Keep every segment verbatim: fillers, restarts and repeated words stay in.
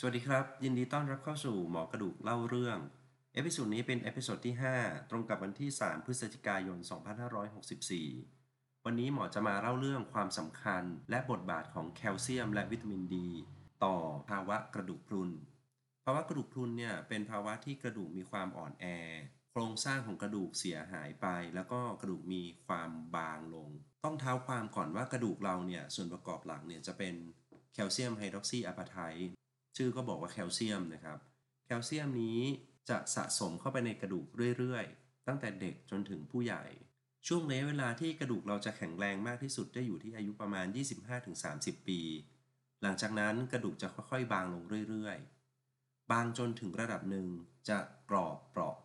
สวัสดีครับยินดีต้อนรับเข้าสู่หมอกระดูกเล่าเรื่องเอพิโซดนี้เป็นเอพิโซดที่ห้าตรงกับวันที่สามพฤศจิกายนสองพันห้าร้อยหกสิบสี่วันนี้หมอจะมาเล่าเรื่องความสำคัญและบทบาทของแคลเซียมและวิตามินดีต่อภาวะกระดูกพรุนภาวะกระดูกพรุนเนี่ยเป็นภาวะที่กระดูกมีความอ่อนแอโครงสร้างของกระดูกเสียหายไปแล้วก็กระดูกมีความบางลงต้องเท้าความก่อนว่ากระดูกเราเนี่ยส่วนประกอบหลักเนี่ยจะเป็นแคลเซียมไฮดรอกซีอะพาไทชื่อก็บอกว่าแคลเซียมนะครับแคลเซียมนี้จะสะสมเข้าไปในกระดูกเรื่อยๆตั้งแต่เด็กจนถึงผู้ใหญ่ช่วงระยะเวลาที่กระดูกเราจะแข็งแรงมากที่สุดได้อยู่ที่อายุประมาณ ยี่สิบห้าถึงสามสิบ ปีหลังจากนั้นกระดูกจะค่อยๆบางลงเรื่อยๆบางจนถึงระดับหนึ่งจะกรอบเปราะ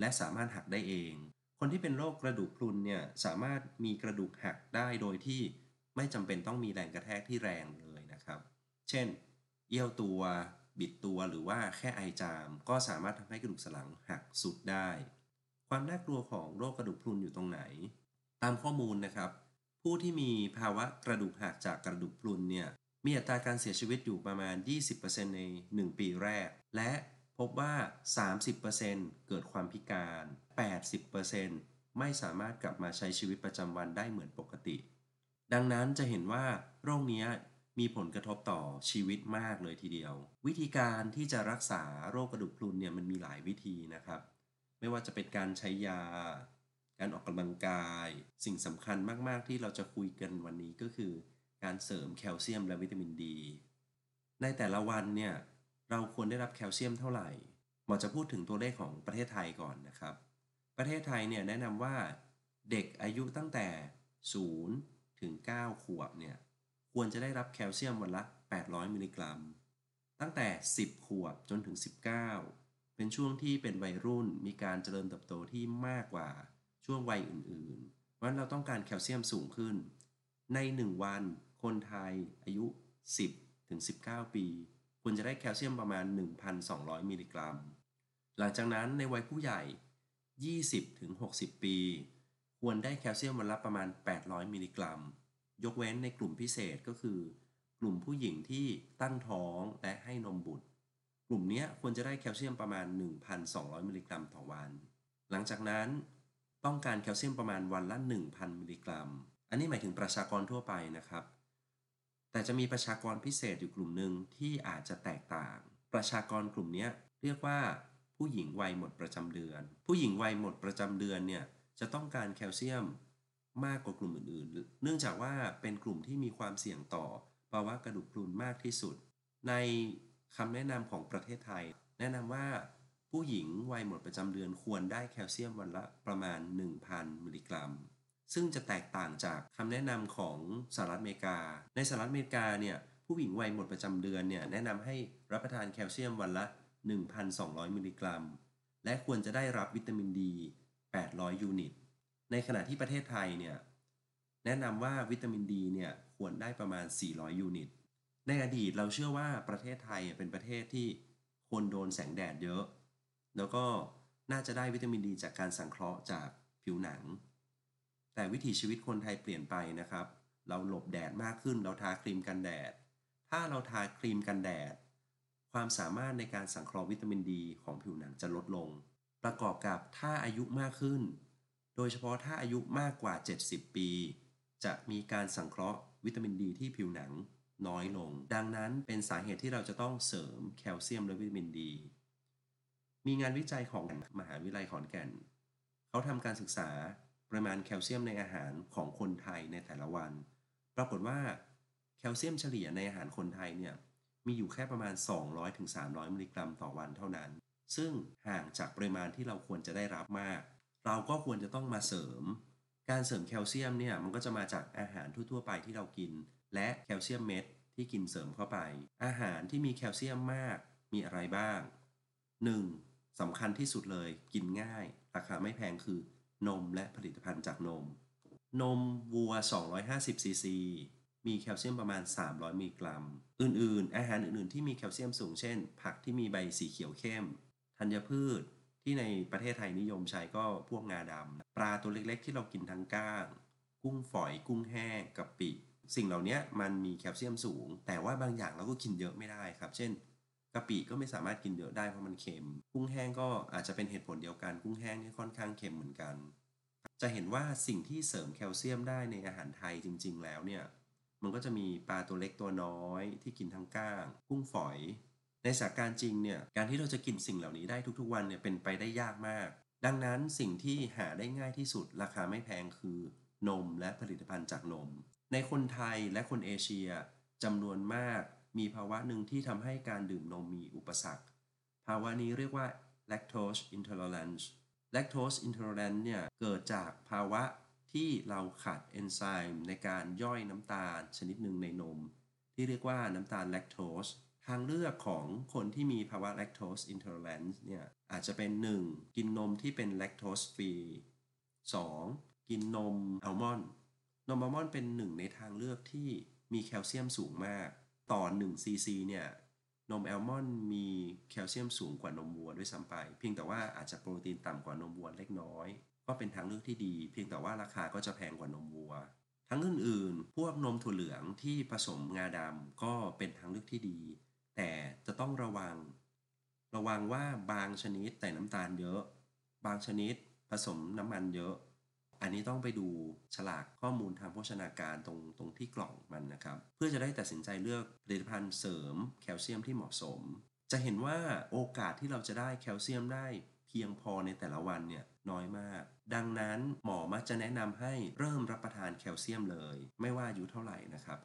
และสามารถหักได้เองคนที่เป็นโรคกระดูกพรุนเนี่ยสามารถมีกระดูกหักได้โดยที่ไม่จำเป็นต้องมีแรงกระแทกที่แรงเลยนะครับเช่นเอี้ยวตัวบิดตัวหรือว่าแค่ไอจามก็สามารถทำให้กระดูกสันหลังหักสุดได้ความน่ากลัวของโรคกระดูกพรุนอยู่ตรงไหนตามข้อมูลนะครับผู้ที่มีภาวะกระดูกหักจากกระดูกพรุนเนี่ยมีอัตราการเสียชีวิตอยู่ประมาณ ยี่สิบเปอร์เซ็นต์ ในหนึ่งปีแรกและพบว่า สามสิบเปอร์เซ็นต์ เกิดความพิการ แปดสิบเปอร์เซ็นต์ ไม่สามารถกลับมาใช้ชีวิตประจำวันได้เหมือนปกติดังนั้นจะเห็นว่าโรคนี้มีผลกระทบต่อชีวิตมากเลยทีเดียววิธีการที่จะรักษาโรคกระดูกพรุนเนี่ยมันมีหลายวิธีนะครับไม่ว่าจะเป็นการใช้ยาการออกกำลังกายสิ่งสำคัญมากๆที่เราจะคุยกันวันนี้ก็คือการเสริมแคลเซียมและวิตามินดีในแต่ละวันเนี่ยเราควรได้รับแคลเซียมเท่าไหร่หมอจะพูดถึงตัวเลขของประเทศไทยก่อนนะครับประเทศไทยเนี่ยแนะนำว่าเด็กอายุตั้งแต่ศูนย์ถึงเก้าขวบเนี่ยควรจะได้รับแคลเซียมวันละแปดร้อยมิลลิกรัมตั้งแต่สิบขวบจนถึงสิบเก้าเป็นช่วงที่เป็นวัยรุ่นมีการเจริญเติบโตที่มากกว่าช่วงวัยอื่นๆเพราะฉะนั้นเราต้องการแคลเซียมสูงขึ้นในหนึ่งวันคนไทยอายุสิบถึงสิบเก้าปีควรจะได้แคลเซียมประมาณ หนึ่งพันสองร้อย มิลลิกรัมหลังจากนั้นในวัยผู้ใหญ่ยี่สิบถึงหกสิบปีควรได้แคลเซียมวันละประมาณแปดร้อยมิลลิกรัมยกเว้นในกลุ่มพิเศษก็คือกลุ่มผู้หญิงที่ตั้งท้องและให้นมบุตรกลุ่มนี้ควรจะได้แคลเซียมประมาณ หนึ่งพันสองร้อย มิลลิกรัมต่อวันหลังจากนั้นต้องการแคลเซียมประมาณวันละ หนึ่งพัน มิลลิกรัมอันนี้หมายถึงประชากรทั่วไปนะครับแต่จะมีประชากรพิเศษอยู่กลุ่มหนึ่งที่อาจจะแตกต่างประชากรกลุ่มนี้เรียกว่าผู้หญิงวัยหมดประจำเดือนผู้หญิงวัยหมดประจำเดือนเนี่ยจะต้องการแคลเซียมมากกว่ากลุ่มอื่นๆเนื่องจากว่าเป็นกลุ่มที่มีความเสี่ยงต่อภาวะกระดูกพรุนมากที่สุดในคำแนะนำของประเทศไทยแนะนำว่าผู้หญิงวัยหมดประจำเดือนควรได้แคลเซียมวันละประมาณ หนึ่งพัน มิลลิกรัมซึ่งจะแตกต่างจากคำแนะนำของสหรัฐอเมริกาในสหรัฐอเมริกาเนี่ยผู้หญิงวัยหมดประจำเดือนเนี่ยแนะนำให้รับประทานแคลเซียมวันละ หนึ่งพันสองร้อย มิลลิกรัมและควรจะได้รับวิตามินดีแปดร้อยยูนิตในขณะที่ประเทศไทยเนี่ยแนะนำว่าวิตามินดีเนี่ยควรได้ประมาณสี่ร้อยยูนิตในอดีตเราเชื่อว่าประเทศไทยเป็นประเทศที่คนโดนแสงแดดเยอะแล้วก็น่าจะได้วิตามินดีจากการสังเคราะห์จากผิวหนังแต่วิถีชีวิตคนไทยเปลี่ยนไปนะครับเราหลบแดดมากขึ้นเราทาครีมกันแดดถ้าเราทาครีมกันแดดความสามารถในการสังเคราะห์วิตามินดีของผิวหนังจะลดลงประกอบกับถ้าอายุมากขึ้นโดยเฉพาะถ้าอายุมากกว่าเจ็ดสิบปีจะมีการสังเคราะห์วิตามินดีที่ผิวหนังน้อยลงดังนั้นเป็นสาเหตุที่เราจะต้องเสริมแคลเซียมและวิตามินดีมีงานวิจัยของมหาวิทยาลัยขอนแก่นเขาทำการศึกษาปริมาณแคลเซียมในอาหารของคนไทยในแต่ละวันปรากฏว่าแคลเซียมเฉลี่ยในอาหารคนไทยเนี่ยมีอยู่แค่ประมาณ สองร้อยถึงสามร้อย มิลลิกรัมต่อวันเท่านั้นซึ่งห่างจากปริมาณที่เราควรจะได้รับมากเราก็ควรจะต้องมาเสริมการเสริมแคลเซียมเนี่ยมันก็จะมาจากอาหารทั่วๆไปที่เรากินและแคลเซียมเม็ดที่กินเสริมเข้าไปอาหารที่มีแคลเซียมมากมีอะไรบ้าง หนึ่ง สำคัญที่สุดเลยกินง่ายราคาไม่แพงคือนมและผลิตภัณฑ์จากนมนมวัวสองร้อยห้าสิบซีซีมีแคลเซียมประมาณสามร้อยมิลลิกรัมอื่นๆอาหารอื่นๆที่มีแคลเซียมสูงเช่นผักที่มีใบสีเขียวเข้มธัญพืชที่ในประเทศไทยนิยมใช้ก็พวกงาดำปลาตัวเล็กๆที่เรากินทั้งก้างกุ้งฝอยกุ้งแห้งกะปิสิ่งเหล่านี้มันมีแคลเซียมสูงแต่ว่าบางอย่างเราก็กินเยอะไม่ได้ครับเช่น กะปิก็ไม่สามารถกินเยอะได้เพราะมันเค็มกุ้งแห้งก็อาจจะเป็นเหตุผลเดียวกันกุ้งแห้งที่ค่อนข้างเค็มเหมือนกันจะเห็นว่าสิ่งที่เสริมแคลเซียมได้ในอาหารไทยจริงๆแล้วเนี่ยมันก็จะมีปลาตัวเล็กตัวน้อยที่กินทั้งก้างกุ้งฝอยในสถานการณ์จริงเนี่ยการที่เราจะกินสิ่งเหล่านี้ได้ทุกๆวันเนี่ยเป็นไปได้ยากมากดังนั้นสิ่งที่หาได้ง่ายที่สุดราคาไม่แพงคือนมและผลิตภัณฑ์จากนมในคนไทยและคนเอเชียจำนวนมากมีภาวะหนึ่งที่ทำให้การดื่มนมมีอุปสรรคภาวะนี้เรียกว่า lactose intolerance lactose intolerance เนี่ยเกิดจากภาวะที่เราขาดเอนไซม์ในการย่อยน้ำตาลชนิดหนึ่งในนมที่เรียกว่าน้ำตาล lactose ทางเลือกของคนที่มีภาวะ lactose intolerance เนี่ยอาจจะเป็นหนึ่งกินนมที่เป็น lactose free สองกินนมอัลมอนด์นมอัลมอนด์เป็นหนึ่งในทางเลือกที่มีแคลเซียมสูงมากต่อหนึ่ง ซี ซี เนี่ยนมอัลมอนด์มีแคลเซียมสูงกว่านมวัวด้วยซ้ำไปเพียงแต่ว่าอาจจะโปรตีนต่ำกว่านมวัวเล็กน้อยก็เป็นทางเลือกที่ดีเพียงแต่ว่าราคาก็จะแพงกว่านมวัวทั้งอื่นๆพวกนมถั่วเหลืองที่ผสมงาดำก็เป็นทางเลือกที่ดีแต่จะต้องระวังระวังว่าบางชนิดใส่น้ำตาลเยอะบางชนิดผสมน้ำมันเยอะอันนี้ต้องไปดูฉลากข้อมูลทางโภชนาการตรงตรงที่กล่องมันนะครับเพื่อจะได้ตัดสินใจเลือกผลิตภัณฑ์เสริมแคลเซียมที่เหมาะสมจะเห็นว่าโอกาสที่เราจะได้แคลเซียมได้เพียงพอในแต่ละวันเนี่ยน้อยมากดังนั้นหมอมักจะแนะนำให้เริ่มรับประทานแคลเซียมเลยไม่ว่าอายุเท่าไหร่นะครับ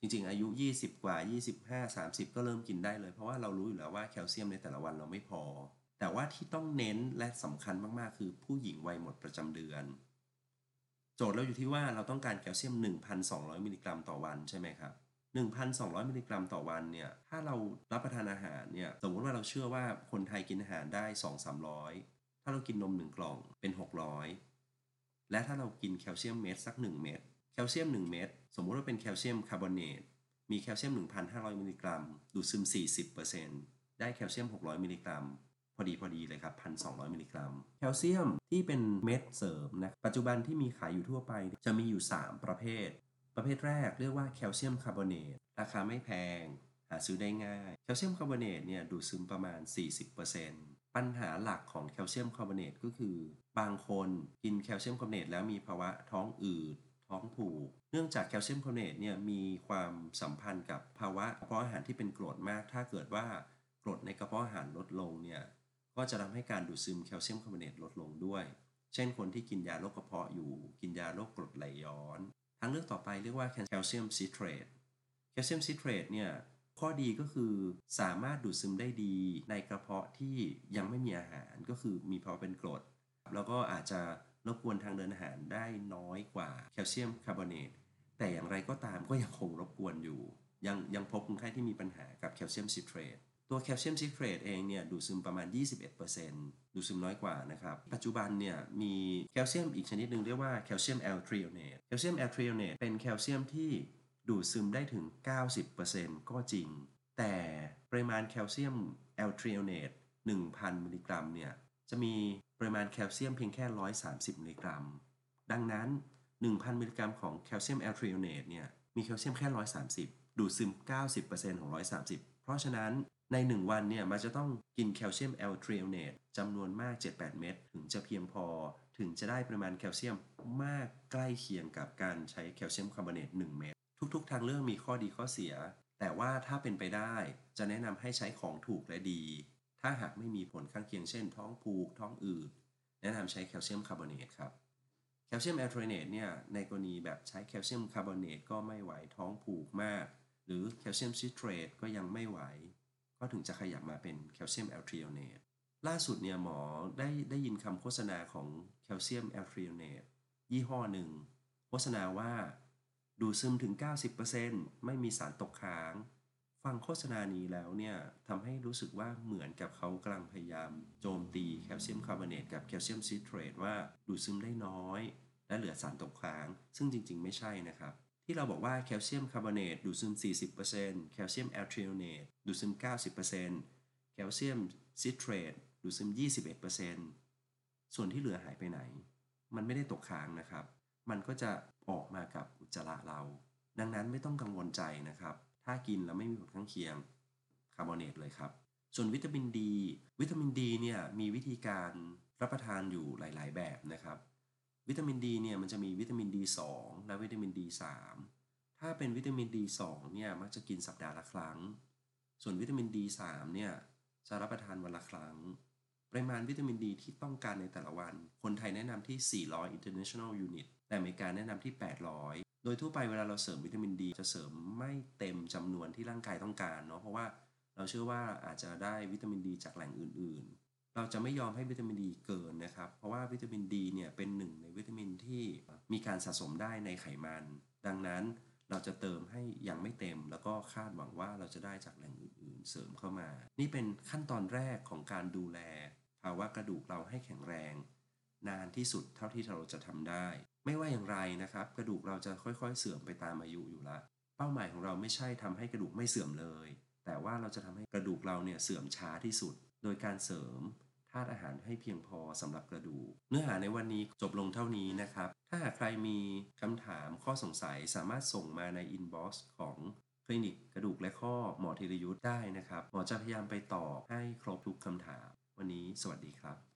จริงๆอายุยี่สิบกว่ายี่สิบห้า สามสิบก็เริ่มกินได้เลยเพราะว่าเรารู้อยู่แล้วว่าแคลเซียมในแต่ละวันเราไม่พอแต่ว่าที่ต้องเน้นและสำคัญมากๆคือผู้หญิงวัยหมดประจำเดือนโจทย์เราอยู่ที่ว่าเราต้องการแคลเซียม หนึ่งพันสองร้อย มิลลิกรัมต่อวันใช่ไหมครับ หนึ่งพันสองร้อย มิลลิกรัมต่อวันเนี่ยถ้าเรารับประทานอาหารเนี่ยสมมติว่าเราเชื่อว่าคนไทยกินอาหารได้ สองถึงสามร้อย ถ้าเรากินนมหนึ่งกล่องเป็นหกร้อยและถ้าเรากินแคลเซียมเม็ดสักหนึ่งเม็ดแคลเซียมหนึ่งเม็ดสมมุติว่าเป็นแคลเซียมคาร์บอเนตมีแคลเซียม หนึ่งพันห้าร้อย มิลลิกรัมดูดซึม สี่สิบเปอร์เซ็นต์ ได้แคลเซียมหกร้อยมิลลิกรัมพอดีพอดีเลยครับ หนึ่งพันสองร้อย มิลลิกรัมแคลเซียมที่เป็นเม็ดเสริมนะปัจจุบันที่มีขายอยู่ทั่วไปจะมีอยู่สามประเภทประเภทแรกเรียกว่าแคลเซียมคาร์บอเนตราคาไม่แพงหาซื้อได้ง่ายแคลเซียมคาร์บอเนตเนี่ยดูดซึมประมาณ สี่สิบเปอร์เซ็นต์ ปัญหาหลักของแคลเซียมคาร์บอเนตก็คือบางคนกินแคลเซียมคาร์บอเนตแล้วมีภาวะท้องอืดท้องผูกเนื่องจากแคลเซียมคาร์บอเนตเนี่ยมีความสัมพันธ์กับภาวะกระเพาะอาหารที่เป็นกรดมากถ้าเกิดว่ากรดในกระเพาะอาหารลดลงเนี่ยก็จะทำให้การดูดซึมแคลเซียมคาร์บอเนตลดลงด้วยเช่นคนที่กินยาโรคกระเพาะอยู่กินยาโรคกรดไหลย้อนทางเลือกต่อไปเรียกว่าแคลเซียมซิตเรตแคลเซียมซิตเรตเนี่ยข้อดีก็คือสามารถดูดซึมได้ดีในกระเพาะที่ยังไม่มีอาหารก็คือมีภาวะเป็นกรดแล้วก็อาจจะรบกวนทางเดินอาหารได้น้อยกว่าแคลเซียมคาร์บอเนตแต่อย่างไรก็ตามก็ยังคงรบกวนอยู่ยังยังพบคนไข้ที่มีปัญหากับแคลเซียมซิตเรตตัวแคลเซียมซิตเรตเองเนี่ยดูดซึมประมาณ ยี่สิบเอ็ดเปอร์เซ็นต์ ดูดซึมน้อยกว่านะครับปัจจุบันเนี่ยมีแคลเซียมอีกชนิดหนึ่งเรียกว่าแคลเซียมแอลทริโอเนตแคลเซียมแอลทริโอเนตเป็นแคลเซียมที่ดูดซึมได้ถึง เก้าสิบเปอร์เซ็นต์ ก็จริงแต่ปริมาณแคลเซียมแอลทริโอเนต หนึ่งพัน มิลลิกรัมเนี่ยจะมีปริมาณแคลเซียมเพียงแค่หนึ่งร้อยสามสิบ มิลลิกรัมดังนั้น หนึ่งพัน มิลลิกรัมของแคลเซียมแอลทริโอเนตเนี่ยมีแคลเซียมแค่หนึ่งร้อยสามสิบดูดซึม เก้าสิบเปอร์เซ็นต์ ของหนึ่งร้อยสามสิบเพราะฉะนั้นในหนึ่งวันเนี่ยมันจะต้องกินแคลเซียมแอลทริโอเนตจำนวนมาก เจ็ดถึงแปด เม็ดถึงจะเพียงพอถึงจะได้ปริมาณแคลเซียมมากใกล้เคียงกับการใช้แคลเซียมคาร์บอเนตหนึ่งเม็ดทุกๆทางเลือกมีข้อดีข้อเสียแต่ว่าถ้าเป็นไปได้จะแนะนำให้ใช้ของถูกและดีถ้าหากไม่มีผลข้างเคียงเช่นท้องผูกท้องอืดแนะนำใช้แคลเซียมคาร์บอเนตครับแคลเซียมแอลทริโอเนตเนี่ยในกรณีแบบใช้แคลเซียมคาร์บอเนตก็ไม่ไหวท้องผูกมากหรือแคลเซียมซิตเรตก็ยังไม่ไหวก็ถึงจะขยับมาเป็นแคลเซียมแอลทริโอเนตล่าสุดเนี่ยหมอได้ได้ยินคำโฆษณาของแคลเซียมแอลทริโอเนตยี่ห้อหนึ่งโฆษณาว่าดูดซึมถึง เก้าสิบเปอร์เซ็นต์ ไม่มีสารตกค้างฟังโฆษณานี้แล้วเนี่ยทำให้รู้สึกว่าเหมือนกับเขากำลังพยายามโจมตีแคลเซียมคาร์บอเนตกับแคลเซียมซิตเรตว่าดูดซึมได้น้อยและเหลือสารตกค้างซึ่งจริงๆไม่ใช่นะครับที่เราบอกว่าแคลเซียมคาร์บอเนตดูดซึม สี่สิบเปอร์เซ็นต์ แคลเซียมแอลทริโอเนตดูดซึม เก้าสิบเปอร์เซ็นต์ แคลเซียมซิตเรตดูดซึม ยี่สิบเอ็ดเปอร์เซ็นต์ ส่วนที่เหลือหายไปไหนมันไม่ได้ตกค้างนะครับมันก็จะออกมากับอุจจาระเราดังนั้นไม่ต้องกังวลใจนะครับถ้ากินแล้วไม่มีผลข้างเคียงคาร์บอเนตเลยครับ ส่วนวิตามินดีวิตามินดีเนี่ยมีวิธีการรับประทานอยู่หลายๆแบบนะครับวิตามินดีเนี่ยมันจะมีวิตามิน ดี สอง และวิตามิน ดี สาม ถ้าเป็นวิตามิน ดี สอง เนี่ยมักจะกินสัปดาห์ละครั้งส่วนวิตามิน ดี สาม เนี่ยจะรับประทานวันละครั้งปริมาณวิตามินดีที่ต้องการในแต่ละวันคนไทยแนะนำที่สี่ร้อย International Unit แต่อเมริกาแนะนำที่แปดร้อยโดยทั่วไปเวลาเราเสริมวิตามินดีจะเสริมไม่เต็มจำนวนที่ร่างกายต้องการเนาะเพราะว่าเราเชื่อว่าอาจจะได้วิตามินดีจากแหล่งอื่นๆเราจะไม่ยอมให้วิตามินดีเกินนะครับเพราะว่าวิตามินดีเนี่ยเป็นหนึ่งในวิตามินที่มีการสะสมได้ในไขมันดังนั้นเราจะเติมให้ยังไม่เต็มแล้วก็คาดหวังว่าเราจะได้จากแหล่งอื่นๆเสริมเข้ามานี่เป็นขั้นตอนแรกของการดูแลภาวะกระดูกเราให้แข็งแรงนานที่สุดเท่าที่เราจะทำได้ไม่ว่าอย่างไรนะครับกระดูกเราจะค่อยๆเสื่อมไปตามอายุอยู่ละเป้าหมายของเราไม่ใช่ทำให้กระดูกไม่เสื่อมเลยแต่ว่าเราจะทำให้กระดูกเราเนี่ยเสื่อมช้าที่สุดโดยการเสริมธาตุอาหารให้เพียงพอสำหรับกระดูกเนื้อหาในวันนี้จบลงเท่านี้นะครับถ้าหากใครมีคำถามข้อสงสัยสามารถส่งมาในอินบ็อกซ์ของคลินิกกระดูกและข้อหมอธีรยุทธได้นะครับหมอจะพยายามไปตอบให้ครบทุกคำถามวันนี้สวัสดีครับ